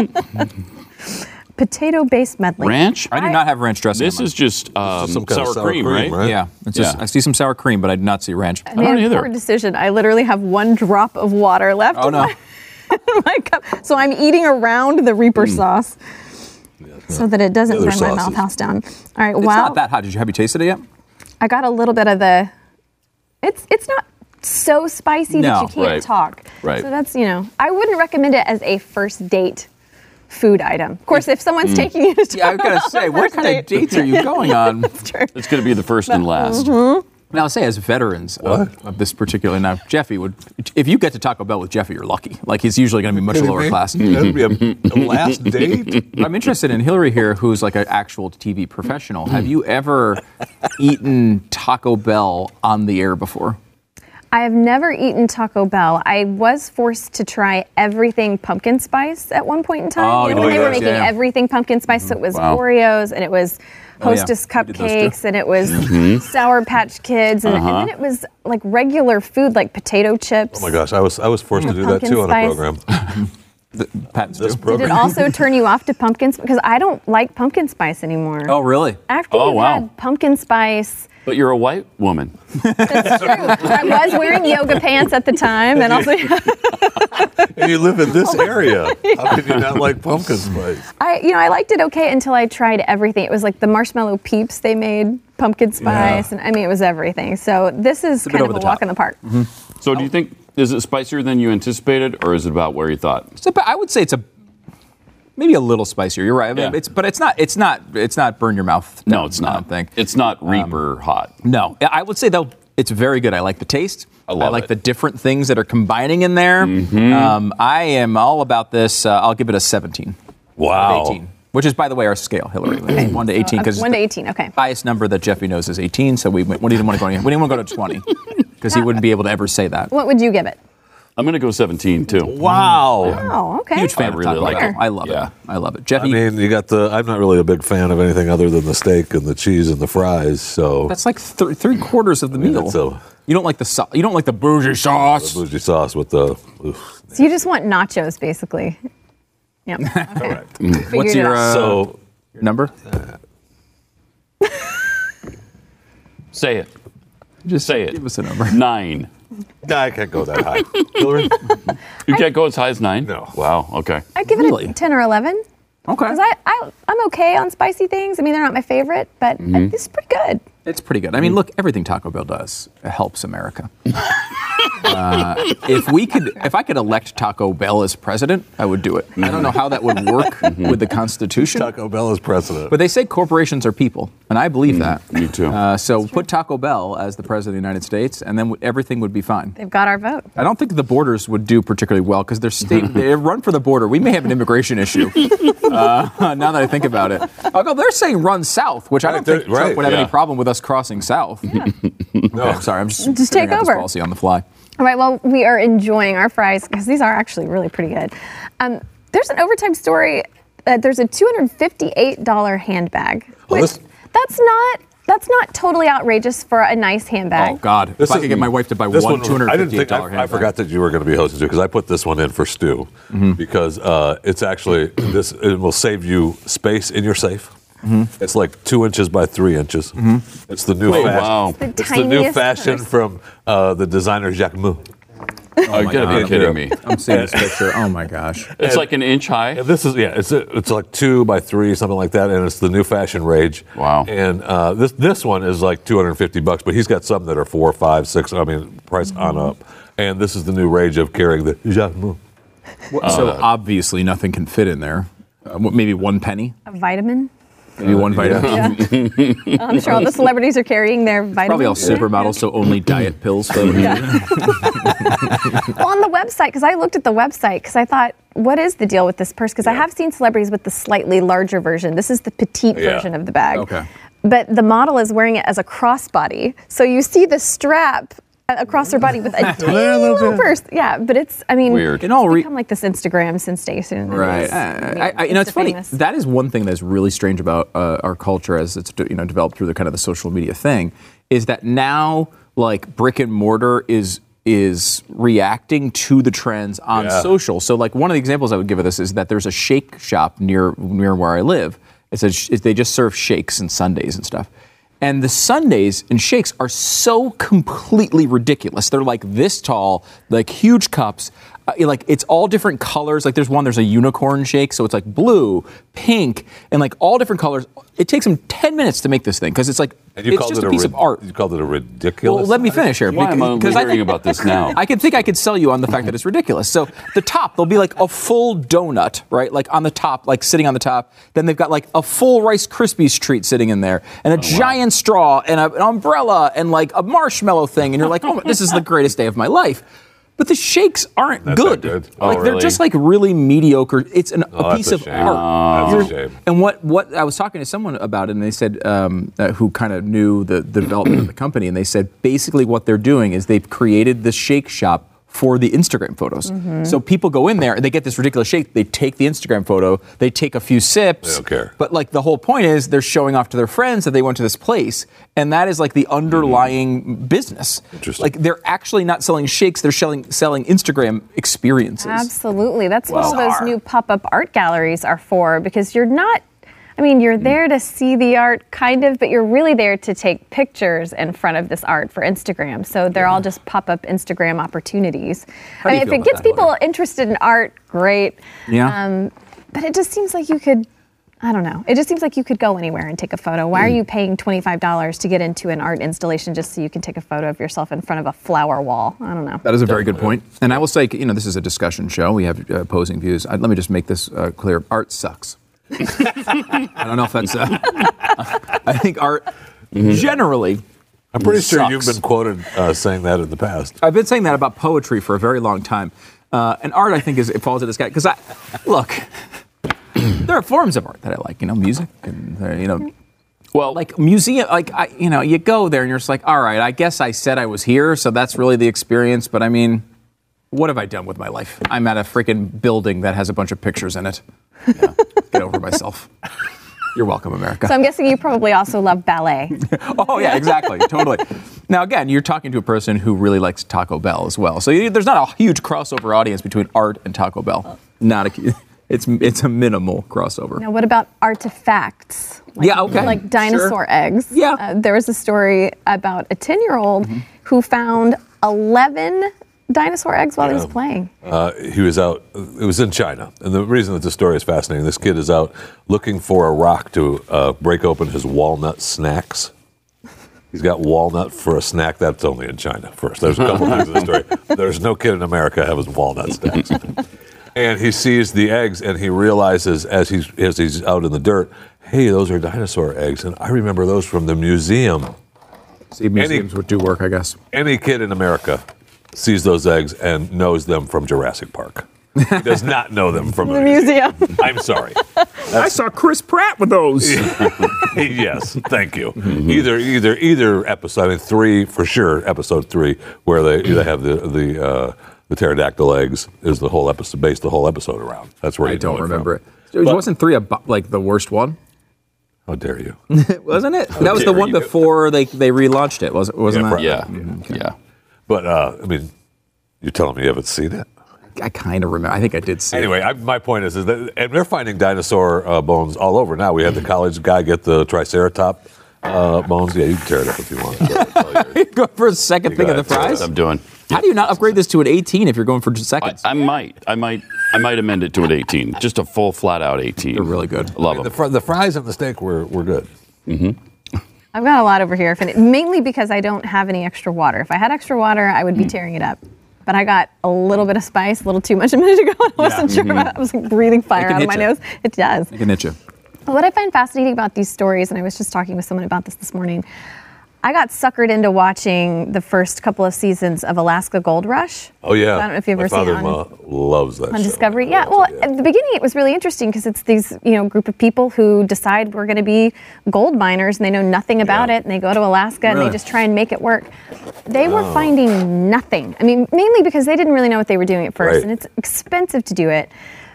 Potato-based medley. Ranch? I do not have ranch dressing. This is just um, some sour, sour cream, cream right? right? Yeah. It's yeah. Just, I see some sour cream, but I did not see ranch. I, mean, I don't either. Poor decision. I literally have one drop of water left. Oh, no. My cup. So I'm eating around the Reaper mm. sauce yeah, so that it doesn't burn my mouth house down. All right, wow. It's well, not that hot. Did you have you tasted it yet? I got a little bit of the. It's it's not so spicy no, that you can't right. talk. Right. So that's you know I wouldn't recommend it as a first date food item. Of course, if someone's mm. taking you to Taco yeah, I've got to say, what kind date. of dates are you going on? That's true. It's going to be the first but, and last. Mm-hmm. Now, I'll say as veterans of, of this particular, now Jeffy would, if you get to Taco Bell with Jeffy, you're lucky. Like, he's usually going to be much lower class. That'd be a, a last date. I'm interested in Hillary here, who's like an actual T V professional. Have you ever eaten Taco Bell on the air before? I have never eaten Taco Bell. I was forced to try everything pumpkin spice at one point in time. Oh, you know, they were making yeah. everything pumpkin spice, so it was wow. Oreos, and it was Hostess oh, yeah. cupcakes, and it was mm-hmm. Sour Patch Kids, and, uh-huh. and then it was like regular food, like potato chips. Oh my gosh, I was I was forced mm-hmm. to do that too spice. on a program. The, Pat, this program. Did it also turn you off to pumpkin spice? Because I don't like pumpkin spice anymore. Oh, really? After oh, you wow. had pumpkin spice. But you're a white woman. That's true. I was wearing yoga pants at the time, and also. And you live in this area. How could you not like pumpkin spice? I, you know, I liked it okay until I tried everything. It was like the marshmallow peeps they made, pumpkin spice, yeah. and I mean, it was everything. So this is kind of a walk in the park. Mm-hmm. So oh. do you think? Is it spicier than you anticipated, or is it about where you thought? So, I would say it's a maybe a little spicier. You're right. I mean, yeah. It's but it's not it's not it's not burn your mouth. No, it's not. I don't think. It's not Reaper um, hot. No, I would say though it's very good. I like the taste. I love it. I like it. The different things that are combining in there. Mm-hmm. Um, I am all about this. Uh, I'll give it a seventeen. Wow. eighteen. Which is, by the way, our scale, Hillary. Like one to eighteen, because so, uh, one to eighteen. Okay. Highest number that Jeffy knows is eighteen, so we went, we didn't want to go. Any, we didn't want to go to twenty, because he wouldn't be able to ever say that. What would you give it? I'm going to go seventeen too. Wow. Wow. Okay. Huge fan. I really like it. I love yeah. it. I love it. Jeffy. I mean, you got the. I'm not really a big fan of anything other than the steak and the cheese and the fries. So that's like th- three quarters of the I mean, meal. So you don't like the so- you don't like the bougie sauce. The bougie sauce with the. Oof. So you just want nachos, basically. Yeah. Okay. Correct. What's your uh, so, number? Uh, say it. Just say it. Give us a number. Nine. No, I can't go that high. Hillary? You can't I, go as high as nine? No. Wow. Okay. I'd give really? it a ten or eleven. Okay. Because I, I, I'm okay on spicy things. I mean, they're not my favorite, but mm-hmm. I, it's pretty good. It's pretty good. I mean, look, everything Taco Bell does helps America. Uh, if we could, if I could elect Taco Bell as president, I would do it. Mm-hmm. I don't know how that would work mm-hmm. with the Constitution. Taco Bell as president. But they say corporations are people, and I believe mm-hmm. that. Me too. Uh, so put Taco Bell as the president of the United States, and then w- everything would be fine. They've got our vote. I don't think the borders would do particularly well, because they're state, they run for the border. We may have an immigration issue, uh, now that I think about it. Although they're saying run south, which right, I don't think Trump right, would have yeah. any problem with us crossing south. Yeah. No. Okay, I'm sorry, I'm just, just take over. This policy on the fly. All right, well, we are enjoying our fries because these are actually really pretty good. Um, there's an overtime story that there's a two hundred fifty-eight dollars handbag, which oh, that's not that's not totally outrageous for a nice handbag. Oh, God. This if I could get my wife to buy one, one two hundred fifty-eight dollars I didn't think, handbag. I, I forgot that you were going to be hosting, too, because I put this one in for Stu mm-hmm. because uh, it's actually, this it will save you space in your safe. Mm-hmm. It's like two inches by three inches. Mm-hmm. It's the new Wait, fashion. Wow. The it's the new fashion purse. from uh, the designer Jacquemus. Oh, you gotta be kidding me! I'm seeing this picture. Oh my gosh! It's and, like an inch high. And this is yeah. It's it's like two by three, something like that, and it's the new fashion rage. Wow! And uh, this this one is like two hundred fifty bucks, but he's got some that are four, five, six. I mean, price mm-hmm. on up. And this is the new rage of carrying the Jacquemus. Well, so uh, obviously, nothing can fit in there. Uh, maybe one penny. A vitamin. Maybe one vitamin. Yeah. Yeah. I'm sure all the celebrities are carrying their vitamins. It's probably all supermodels, so only diet pills. For them. Yeah. Well, on the website, because I looked at the website, because I thought, what is the deal with this purse? Because yeah. I have seen celebrities with the slightly larger version. This is the petite yeah. version of the bag. Okay. But the model is wearing it as a crossbody. So you see the strap across her body with a tiny little, little purse. Yeah, but it's, I mean, Weird. it's re- become like this Instagram sensation. Right. I mean, I, I, you know, it's funny. Famous. That is one thing that's really strange about uh, our culture as it's, you know, developed through the kind of the social media thing is that now, like, brick and mortar is is reacting to the trends on yeah. social. So, like, one of the examples I would give of this is that there's a shake shop near near where I live. It's a, they just serve shakes and sundaes and stuff. And the sundaes and shakes are so completely ridiculous. They're like this tall, like huge cups. Uh, like it's all different colors. Like there's one, there's a unicorn shake. So it's like blue, pink, and like all different colors. It takes them ten minutes to make this thing because it's like, and you it's just it a, a piece rid- of art. You called it a ridiculous? Well, let me finish here. Why am I only hearing about this now? I could think I could sell you on the fact that it's ridiculous. So the top, there'll be like a full donut, right? Like on the top, like sitting on the top. Then they've got like a full Rice Krispies treat sitting in there and a oh, giant wow. straw and a, an umbrella and like a marshmallow thing. And you're like, oh, my, this is the greatest day of my life. But the shakes aren't That's good. good. Oh, like really? They're just like really mediocre. It's an, oh, a piece of art. That's a shame. And what, what I was talking to someone about it, and they said, um, uh, who kind of knew the, the development of the company, and they said basically what they're doing is they've created the shake shop for the Instagram photos. Mm-hmm. So people go in there and they get this ridiculous shake. They take the Instagram photo. They take a few sips. They don't care. But like the whole point is they're showing off to their friends that they went to this place. And that is like the underlying mm-hmm. business. Interesting. Like they're actually not selling shakes. They're selling selling Instagram experiences. Absolutely. That's wow. what all those new pop-up art galleries are for, because you're not, I mean, you're there to see the art, kind of, but you're really there to take pictures in front of this art for Instagram. So they're yeah. all just pop-up Instagram opportunities. How I mean, if it gets people letter? interested in art, great. Yeah. Um, but it just seems like you could, I don't know. It just seems like you could go anywhere and take a photo. Why mm. are you paying twenty-five dollars to get into an art installation just so you can take a photo of yourself in front of a flower wall? I don't know. That is a Definitely. very good point. And I will say, you know, this is a discussion show. We have uh, opposing views. I, let me just make this uh, clear. Art sucks. I don't know if that's. Uh, I think art mm-hmm. generally. I'm pretty sucks. sure you've been quoted uh, saying that in the past. I've been saying that about poetry for a very long time, uh, and art I think is it falls into this guy because I look. There are forms of art that I like, you know, music and you know, well, like museum, like I, you know, you go there and you're just like, all right, I guess I said I was here, so that's really the experience. But I mean, what have I done with my life? I'm at a freaking building that has a bunch of pictures in it. Yeah. Get over myself. You're welcome, America. So I'm guessing you probably also love ballet. Oh, yeah, exactly. Totally. Now, again, you're talking to a person who really likes Taco Bell as well. So you, there's not a huge crossover audience between art and Taco Bell. Not a, it's it's a minimal crossover. Now, what about artifacts? Like, yeah, okay. Like dinosaur sure. eggs. Yeah. Uh, there was a story about a ten-year-old mm-hmm. who found eleven dinosaur eggs while um, he was playing. Uh, he was out, it was in China. And the reason that the story is fascinating, this kid is out looking for a rock to uh, break open his walnut snacks. He's got walnut for a snack. That's only in China first. There's a couple things in the story. There's no kid in America having walnut snacks. And he sees the eggs and he realizes as he's, as he's out in the dirt, hey, those are dinosaur eggs. And I remember those from the museum. See, museums any, would do work, I guess. Any kid in America sees those eggs and knows them from Jurassic Park. He does not know them from the museum. museum. I'm sorry. That's I saw Chris Pratt with those. Yes, thank you. Mm-hmm. Either, either, either episode. I mean, three for sure. Episode three, where they they have the the uh, the pterodactyl eggs, is the whole episode based the whole episode around. That's where I you don't know remember it. From. it. But, wasn't three a, like the worst one? How dare you? Wasn't it? How that was the one you? before they they relaunched it. Was wasn't yeah, that? Yeah, mm-hmm. okay. yeah. But, uh, I mean, you're telling me you haven't seen it? I kind of remember. I think I did see anyway, it. Anyway, my point is, is that, and they're finding dinosaur uh, bones all over now. We had the college guy get the triceratop uh, bones. Yeah, you can tear it up if you want. So you go for a second you thing of the fries? I'm doing. How do you not upgrade this to an eighteen if you're going for seconds? I, I might. I might. I might amend it to an eighteen. Just a full, flat-out eighteen. They're really good. Love I mean, them. The, fr- the fries and the steak were, were good. Mm-hmm. I've got a lot over here, mainly because I don't have any extra water. If I had extra water, I would be tearing it up. But I got a little bit of spice, a little too much a minute ago. I wasn't yeah. mm-hmm. sure about it. I was like breathing fire out of my you. nose. It does. It can hit you. What I find fascinating about these stories, and I was just talking with someone about this this morning, I got suckered into watching the first couple of seasons of Alaska Gold Rush. Oh, yeah. I don't know if you've my ever seen it. My father-in-law loves that On show. Discovery. Yeah, well, it, yeah. at the beginning it was really interesting because it's these, you know, group of people who decide we're going to be gold miners and they know nothing about yeah. it and they go to Alaska really? and they just try and make it work. They oh. were finding nothing. I mean, mainly because they didn't really know what they were doing at first right. and it's expensive to do it.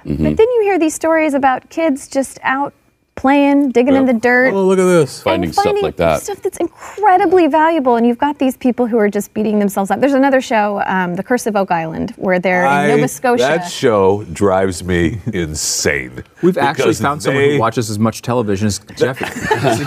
Mm-hmm. But then you hear these stories about kids just out playing, digging yep. in the dirt. Oh, look at this. Finding, finding stuff like that. Stuff that's incredibly valuable, and you've got these people who are just beating themselves up. There's another show, um, The Curse of Oak Island, where they're I, in Nova Scotia. That show drives me insane. We've actually found they, someone who watches as much television as Jeff. It's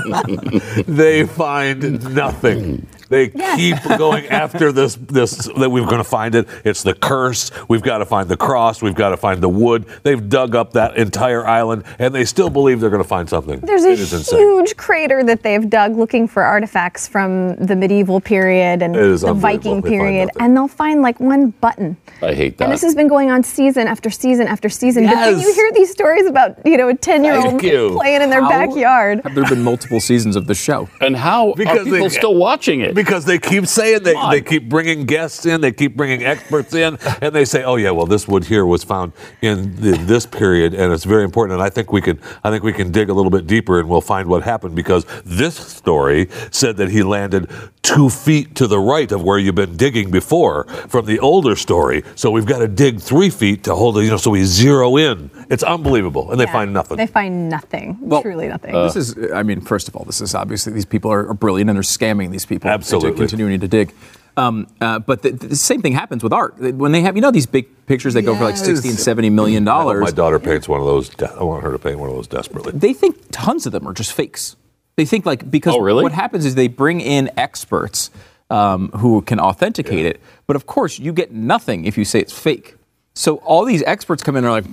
incredible. They find nothing. They yes. keep going after this, this, that we're going to find it. It's the curse. We've got to find the cross. We've got to find the wood. They've dug up that entire island, and they still believe they're going to find something. There's a huge insane. crater that they've dug looking for artifacts from the medieval period and the Viking period, and they'll find, like, one button. I hate that. And this has been going on season after season after season. Yes. But then you hear these stories about, you know, a ten-year-old playing in their how backyard. Have there been multiple seasons of the show? And how because are people they, still watching it? because they keep saying, they, they keep bringing guests in, they keep bringing experts in, and they say, oh yeah, well this wood here was found in the, this period, and it's very important. And I think we can, I think we can dig a little bit deeper, and we'll find what happened, because this story said that he landed two feet to the right of where you've been digging before from the older story. So we've got to dig three feet to hold it. You know, so we zero in. It's unbelievable, and they yeah, find nothing. They find nothing. Well, truly nothing. Uh, this is. I mean, first of all, this is obviously these people are, are brilliant, and they're scamming these people. Absolutely, into continuing to dig. Um, uh, but the, the same thing happens with art. When they have, you know, these big pictures that yes. go for like sixty and seventy million dollars. My daughter paints one of those. De- I want her to paint one of those desperately. They think tons of them are just fakes. They think like, because oh, really? what happens is they bring in experts um, who can authenticate yeah. it. But of course, you get nothing if you say it's fake. So all these experts come in and are like,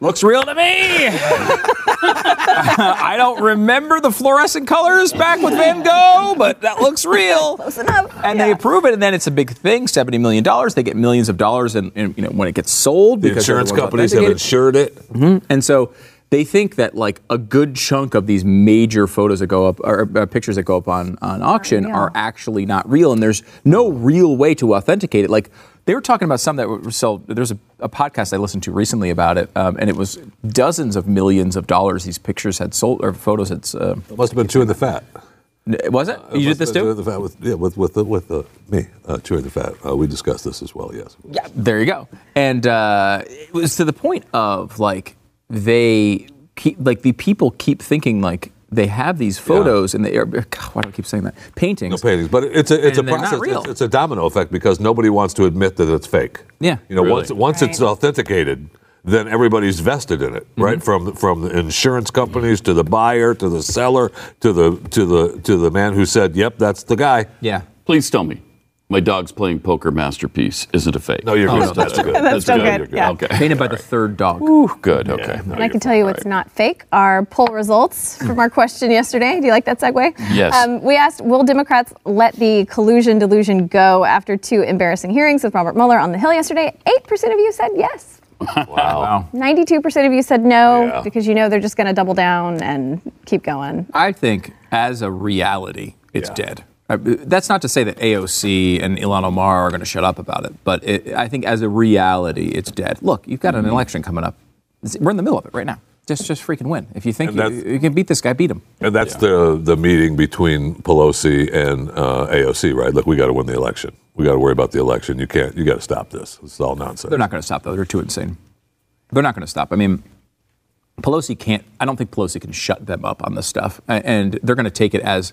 looks real to me. I don't remember the fluorescent colors back with Van Gogh, but that looks real. Close enough. And yeah. they approve it, and then it's a big thing, seventy million dollars. They get millions of dollars in, in, you know, when it gets sold. The insurance companies have insured it. Mm-hmm. And so they think that like a good chunk of these major photos that go up, or uh, pictures that go up on, on auction are actually not real, and there's no real way to authenticate it. Like, they were talking about some that were sold. There's a, a podcast I listened to recently about it, um, and it was dozens of millions of dollars these pictures had sold, or photos had uh, it must have been chewing the fat. Was it? You did this too? The fat with, yeah, with with with uh, me uh, chewing the fat. Uh, we discussed this as well. Yes. Yeah. There you go. And uh, it was to the point of like they keep like the people keep thinking like. They have these photos, yeah. and they are. God, why do I keep saying that? Paintings. No paintings, but it's a it's and a process. It's, it's a domino effect, because nobody wants to admit that it's fake. Yeah, you know, really. once once right. it's authenticated, then everybody's vested in it, right? Mm-hmm. From from the insurance companies to the buyer to the seller to the to the to the man who said, "Yep, that's the guy." Yeah. Please tell me my dog's playing poker masterpiece isn't a fake. No, you're oh, good. That's, that's good. That's, that's so good. good. Yeah. Okay. Painted by right. the third dog. Ooh, good. Okay. Yeah. No, and I can tell you what's right. not fake are poll results from our question yesterday. Do you like that segue? Yes. Um, we asked, will Democrats let the collusion delusion go after two embarrassing hearings with Robert Mueller on the Hill yesterday? eight percent of you said yes. Wow. ninety-two percent of you said no, yeah. because you know they're just going to double down and keep going. I think as a reality, it's yeah. dead. Uh, that's not to say that A O C and Ilhan Omar are going to shut up about it, but it, I think as a reality, it's dead. Look, you've got an election coming up. It's, we're in the middle of it right now. Just just freaking win. If you think you, you can beat this guy, beat him. And that's yeah. the the meeting between Pelosi and uh, A O C, right? Look, we got to win the election. We got to worry about the election. You can't. You got to stop this. It's all nonsense. They're not going to stop, though. They're too insane. They're not going to stop. I mean, Pelosi can't. I don't think Pelosi can shut them up on this stuff. And they're going to take it as...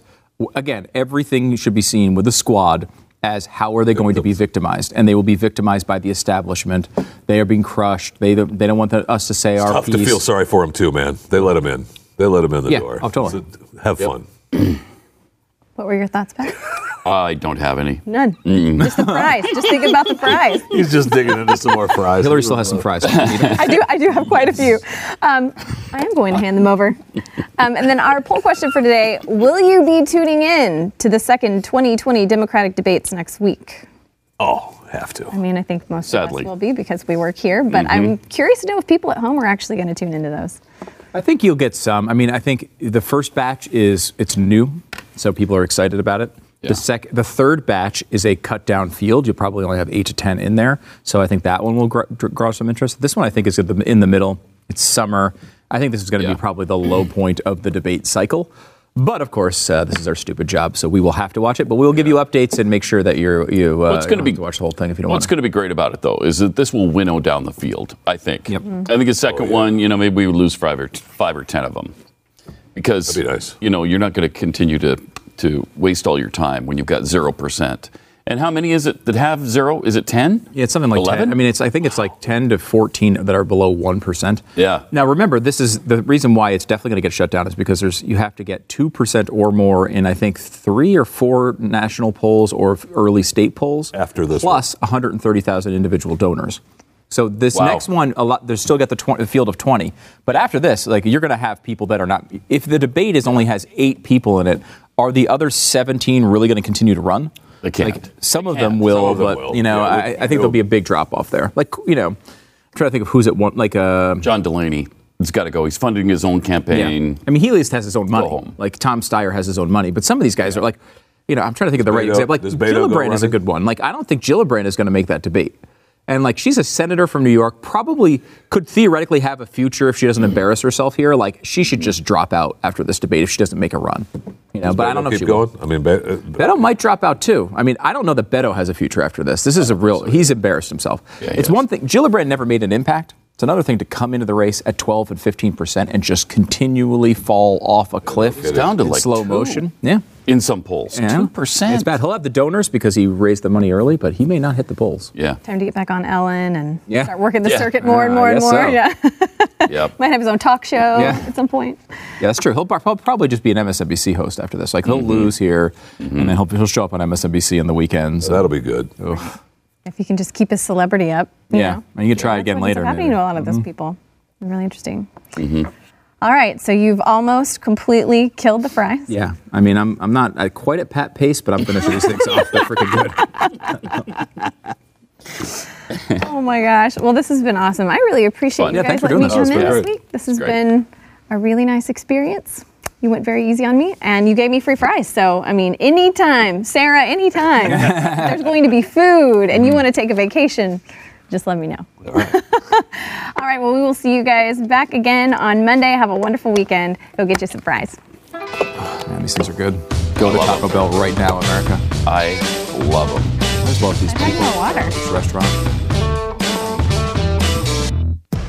Again, everything should be seen with the squad as how are they going to be victimized, and they will be victimized by the establishment. They are being crushed. They don't, they don't want the, us to say it's our tough piece. To feel sorry for them too, man. They let them in. They let them in the yeah, door. Oh, totally. So have yep. fun. What were your thoughts, Pat? I don't have any. None. Mm-mm. Just the fries. Just think about the fries. He's just digging into some more fries. Hillary still has some fries. I do. I do have quite a few. Um, I am going to hand them over. Um, and then our poll question for today: will you be tuning in to the second twenty twenty Democratic debates next week? Oh, have to. I mean, I think most Sadly. of us will be, because we work here. But mm-hmm. I'm curious to know if people at home are actually going to tune into those. I think you'll get some. I mean, I think the first batch is it's new, so people are excited about it. Yeah. The sec- the third batch is a cut-down field. You'll probably only have eight to ten in there. So I think that one will grow, grow some interest. This one, I think, is in the middle. It's summer. I think this is going to yeah. be probably the low point of the debate cycle. But, of course, uh, this is our stupid job, so we will have to watch it. But we'll give yeah. you updates and make sure that you're, you, uh, well, it's gonna you don't be, have to watch the whole thing if you don't well, want to. What's going to be great about it, though, is that this will winnow down the field, I think. Yep. Mm-hmm. I think the second oh, yeah. one, you know, maybe we would lose five or, t- five or ten of them. Because, That'd be nice. you know, you're not going to continue to... to waste all your time when you've got zero percent. And how many is it that have zero? Is it ten? Yeah, it's something like eleven? ten. I mean, it's I think it's like ten to fourteen that are below one percent. Yeah. Now, remember, this is the reason why it's definitely going to get shut down is because there's you have to get two percent or more in, I think, three or four national polls or early state polls. After this plus one. one hundred thirty thousand individual donors. So this wow. next one, a lot. There's still got the, tw- the field of twenty. But after this, like you're going to have people that are not. If the debate is only has eight people in it, are the other seventeen really going to continue to run? They can't. Like, some, they of, them will, some of them but, will, but you know, yeah, I, I think there'll be a big drop off there. Like you know, I'm trying to think of who's at one. Like uh, John Delaney. He's got to go. He's funding his own campaign. Yeah. I mean, he at least has his own money. Like Tom Steyer has his own money. But some of these guys yeah. are like. you know, I'm trying to think of the Beto, right example. Like Gillibrand is a good one. Like, I don't think Gillibrand is going to make that debate. And, like, she's a senator from New York, probably could theoretically have a future if she doesn't embarrass herself here. Like, she should just drop out after this debate if she doesn't make a run. You know, Does but Beto I don't know keep if she going? Will. I mean, Be- Beto might drop out, too. I mean, I don't know that Beto has a future after this. This is a real – he's embarrassed himself. Yeah, it's yes. one thing – Gillibrand never made an impact. It's another thing to come into the race at twelve and fifteen percent and just continually fall off a cliff. It's down to, like, slow two. motion. Yeah. In some polls. Yeah. two percent. It's bad. He'll have the donors because he raised the money early, but he may not hit the polls. Yeah. Time to get back on Ellen and yeah. start working the yeah. circuit more uh, and more and more. So. Yeah. Yep. Might have his own talk show yeah. at some point. Yeah, that's true. He'll probably just be an M S N B C host after this. Like, he'll mm-hmm. lose here, mm-hmm. and then he'll, he'll show up on M S N B C on the weekends. So. That'll be good. Ugh. If he can just keep his celebrity up. You yeah. know. And you can try yeah, again later. That's happening to a lot of mm-hmm. those people. Really interesting. Mm-hmm. All right, so you've almost completely killed the fries. Yeah, I mean, I'm I'm not I, quite at Pat pace, but I'm finishing these things off. They're freaking good. Oh my gosh! Well, this has been awesome. I really appreciate Fun. you yeah, guys letting me come in this week. This has been a really nice experience. You went very easy on me, and you gave me free fries. So, I mean, anytime, Sarah, anytime. There's going to be food, and you want to take a vacation. Just let me know. All right. All right, well, we will see you guys back again on Monday. Have a wonderful weekend. Go get you some fries. Oh, man, these things are good. Go to Taco Bell right now, America. I love them. I just love these people. Water. This restaurant.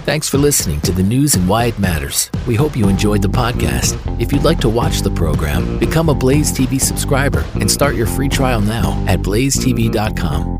Thanks for listening to The News and Why It Matters. We hope you enjoyed the podcast. If you'd like to watch the program, become a Blaze T V subscriber and start your free trial now at blaze t v dot com.